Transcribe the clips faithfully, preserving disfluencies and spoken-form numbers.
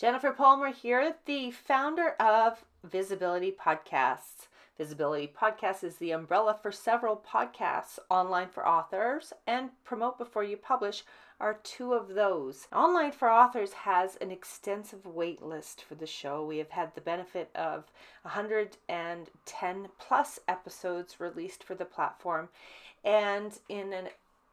Jennifer Palmer here, the founder of Visibility Podcasts. Visibility Podcasts is the umbrella for several podcasts. Online for Authors and Promote Before You Publish are two of those. Online for Authors has an extensive wait list for the show. We have had the benefit of one hundred ten plus episodes released for the platform, and in an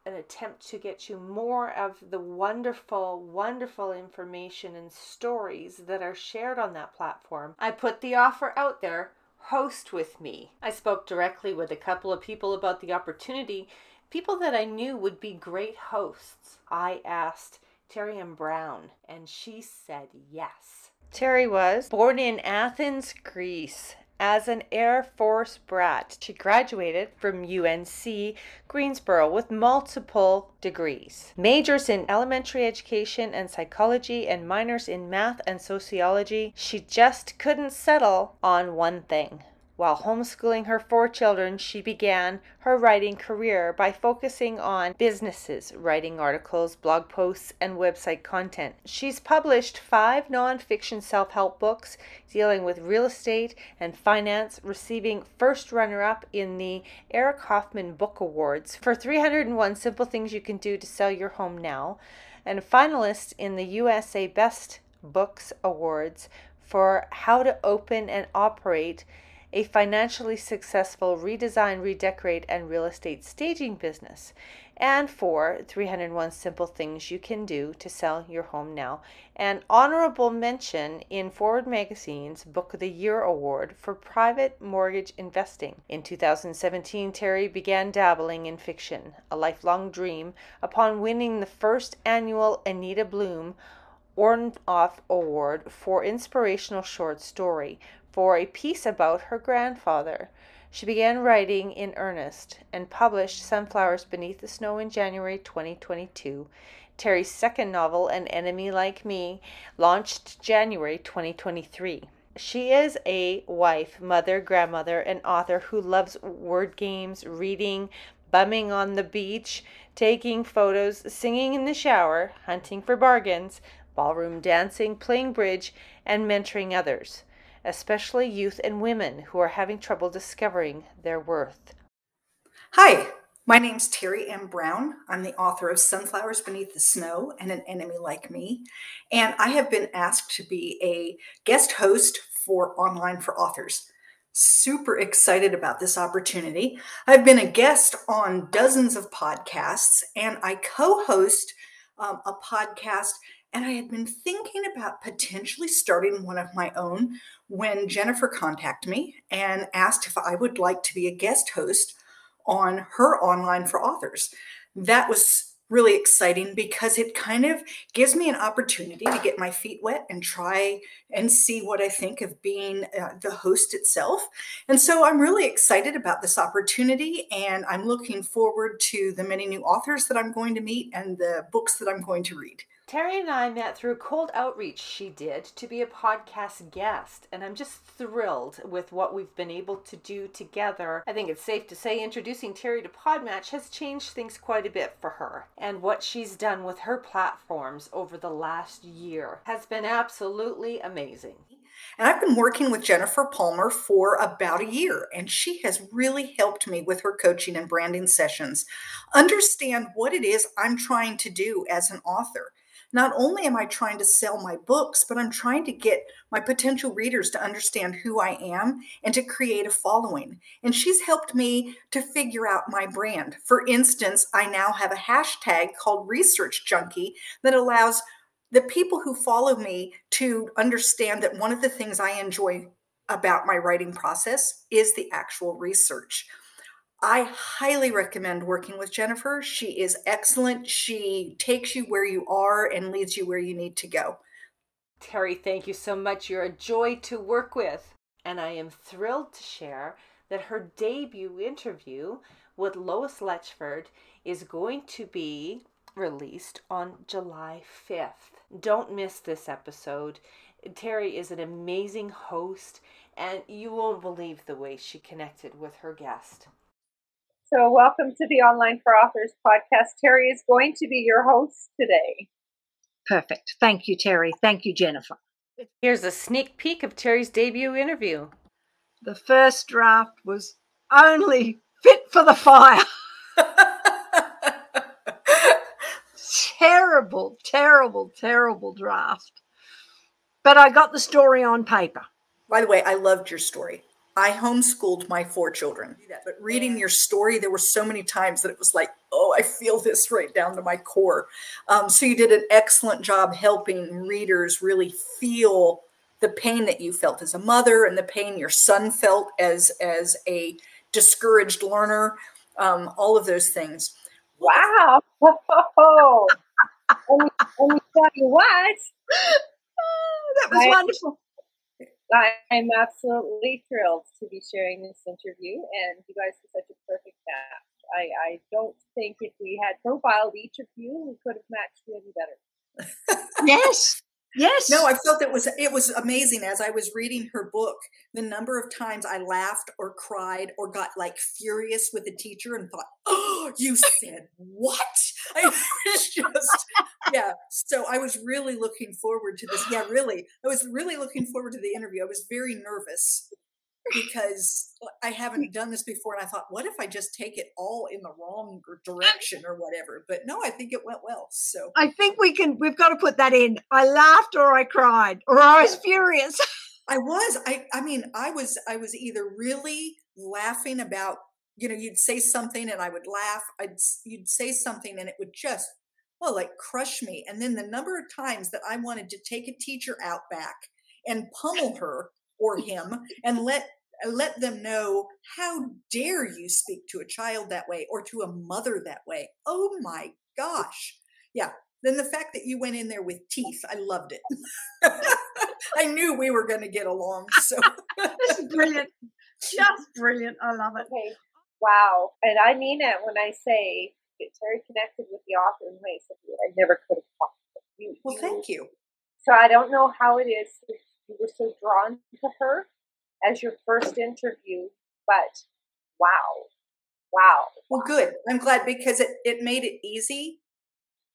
an attempt to get you more of the wonderful, wonderful information and stories that are shared on that platform, I put the offer out there, host with me. I spoke directly with a couple of people about the opportunity, people that I knew would be great hosts. I asked Teri M. Brown, and she said yes. Teri was born in Athens, Greece, as an Air Force brat. She graduated from U N C Greensboro with multiple degrees. Majors in elementary education and psychology and minors in math and sociology. She just couldn't settle on one thing. While homeschooling her four children, she began her writing career by focusing on businesses, writing articles, blog posts, and website content. She's published five nonfiction self-help books dealing with real estate and finance, receiving first runner-up in the Eric Hoffman Book Awards for three hundred one Simple Things You Can Do to Sell Your Home Now, and a finalist in the U S A Best Books Awards for How to Open and Operate a financially successful redesign, redecorate, and real estate staging business, and for three hundred one Simple Things You Can Do to Sell Your Home Now, an honorable mention in Forward Magazine's Book of the Year Award for Private Mortgage Investing. In two thousand seventeen, Teri began dabbling in fiction, a lifelong dream, upon winning the first annual Anita Bloom Ornhoff Award for Inspirational Short Story for a piece about her grandfather. She began writing in earnest and published Sunflowers Beneath the Snow in January twenty twenty-two. Teri's second novel, An Enemy Like Me, launched January twenty twenty-three. She is a wife, mother, grandmother, and author who loves word games, reading, bumming on the beach, taking photos, singing in the shower, hunting for bargains, ballroom dancing, playing bridge, and mentoring others, especially youth and women who are having trouble discovering their worth. Hi, my name's Teri M. Brown. I'm the author of Sunflowers Beneath the Snow and An Enemy Like Me, and I have been asked to be a guest host for Online for Authors. Super excited about this opportunity. I've been a guest on dozens of podcasts, and I co-host um, a podcast. And I had been thinking about potentially starting one of my own when Jennifer contacted me and asked if I would like to be a guest host on her Online for Authors. That was really exciting because it kind of gives me an opportunity to get my feet wet and try and see what I think of being uh, the host itself. And so I'm really excited about this opportunity, and I'm looking forward to the many new authors that I'm going to meet and the books that I'm going to read. Teri and I met through cold outreach she did to be a podcast guest, and I'm just thrilled with what we've been able to do together. I think it's safe to say introducing Teri to PodMatch has changed things quite a bit for her, and what she's done with her platforms over the last year has been absolutely amazing. And I've been working with Jennifer Palmer for about a year, and she has really helped me with her coaching and branding sessions understand what it is I'm trying to do as an author. Not only am I trying to sell my books, but I'm trying to get my potential readers to understand who I am and to create a following. And she's helped me to figure out my brand. For instance, I now have a hashtag called Research Junkie that allows the people who follow me to understand that one of the things I enjoy about my writing process is the actual research. I highly recommend working with Jennifer. She is excellent. She takes you where you are and leads you where you need to go. Teri, thank you so much. You're a joy to work with. And I am thrilled to share that her debut interview with Lois Letchford is going to be released on July fifth. Don't miss this episode. Teri is an amazing host, and you won't believe the way she connected with her guest. So welcome to the Online for Authors podcast. Teri is going to be your host today. Perfect. Thank you, Teri. Thank you, Jennifer. Here's a sneak peek of Teri's debut interview. The first draft was only fit for the fire. Terrible, terrible, terrible draft. But I got the story on paper. By the way, I loved your story. I homeschooled my four children. But reading your story, there were so many times that it was like, oh, I feel this right down to my core. Um, so you did an excellent job helping readers really feel the pain that you felt as a mother and the pain your son felt as, as a discouraged learner, um, all of those things. Wow. Let me tell you what. That was I, wonderful. I am absolutely thrilled to be sharing this interview, and you guys are such a perfect match. I, I don't think if we had profiled each of you, we could have matched really better. Yes. Yes. No, I felt it was it was amazing. As I was reading her book, the number of times I laughed or cried or got like furious with the teacher and thought, oh, you said what? I was just, yeah. So I was really looking forward to this. Yeah, really. I was really looking forward to the interview. I was very nervous because I haven't done this before. And I thought, what if I just take it all in the wrong direction or whatever? But no, I think it went well. So I think we can, we've got to put that in. I laughed or I cried or I was furious. I was, I, I mean, I was, I was either really laughing about, you know, you'd say something and I would laugh. I'd, you'd say something and it would just, well, like crush me. And then the number of times that I wanted to take a teacher out back and pummel her or him and let, let them know, how dare you speak to a child that way or to a mother that way? Oh my gosh. Yeah. Then the fact that you went in there with teeth, I loved it. I knew we were going to get along. So that's brilliant. Just brilliant. I love it. Okay. Wow. And I mean it when I say that Teri connected with the author in ways that I never could have thought. You, well, you, thank you. So I don't know how it is if you were so drawn to her as your first interview, but wow, wow. Well, good. I'm glad because it, it made it easy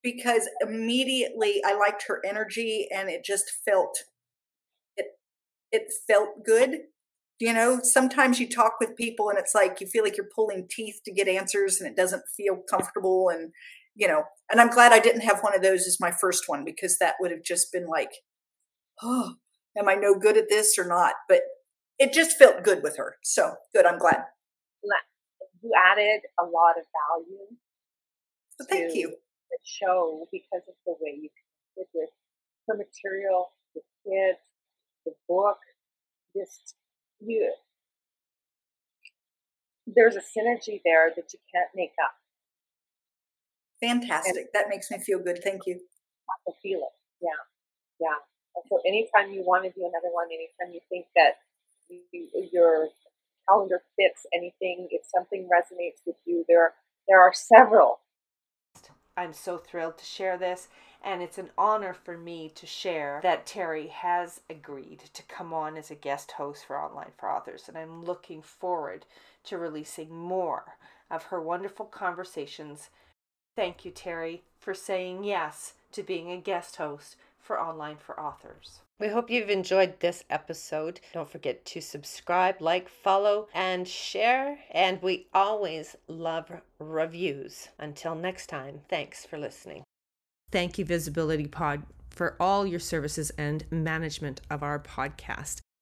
because immediately I liked her energy and it just felt, it, it felt good. You know, sometimes you talk with people and it's like, you feel like you're pulling teeth to get answers and it doesn't feel comfortable. And, you know, and I'm glad I didn't have one of those as my first one because that would have just been like, oh, am I no good at this or not? But it just felt good with her. So good. I'm glad. You added a lot of value well, thank to you. the show because of the way you did with her material, the kids, the book. Just you. There's a synergy there that you can't make up. Fantastic. And that makes me feel good. Thank you. I feel it. Yeah. Yeah. And so anytime you want to do another one, anytime you think that you, your calendar fits anything, if something resonates with you, there, there are several. I'm so thrilled to share this, and it's an honor for me to share that Teri has agreed to come on as a guest host for Online for Authors, and I'm looking forward to releasing more of her wonderful conversations. Thank you, Teri, for saying yes to being a guest host for Online for Authors. We hope you've enjoyed this episode. Don't forget to subscribe, like, follow, and share. And we always love reviews. Until next time, thanks for listening. Thank you, Visibility Pod, for all your services and management of our podcast.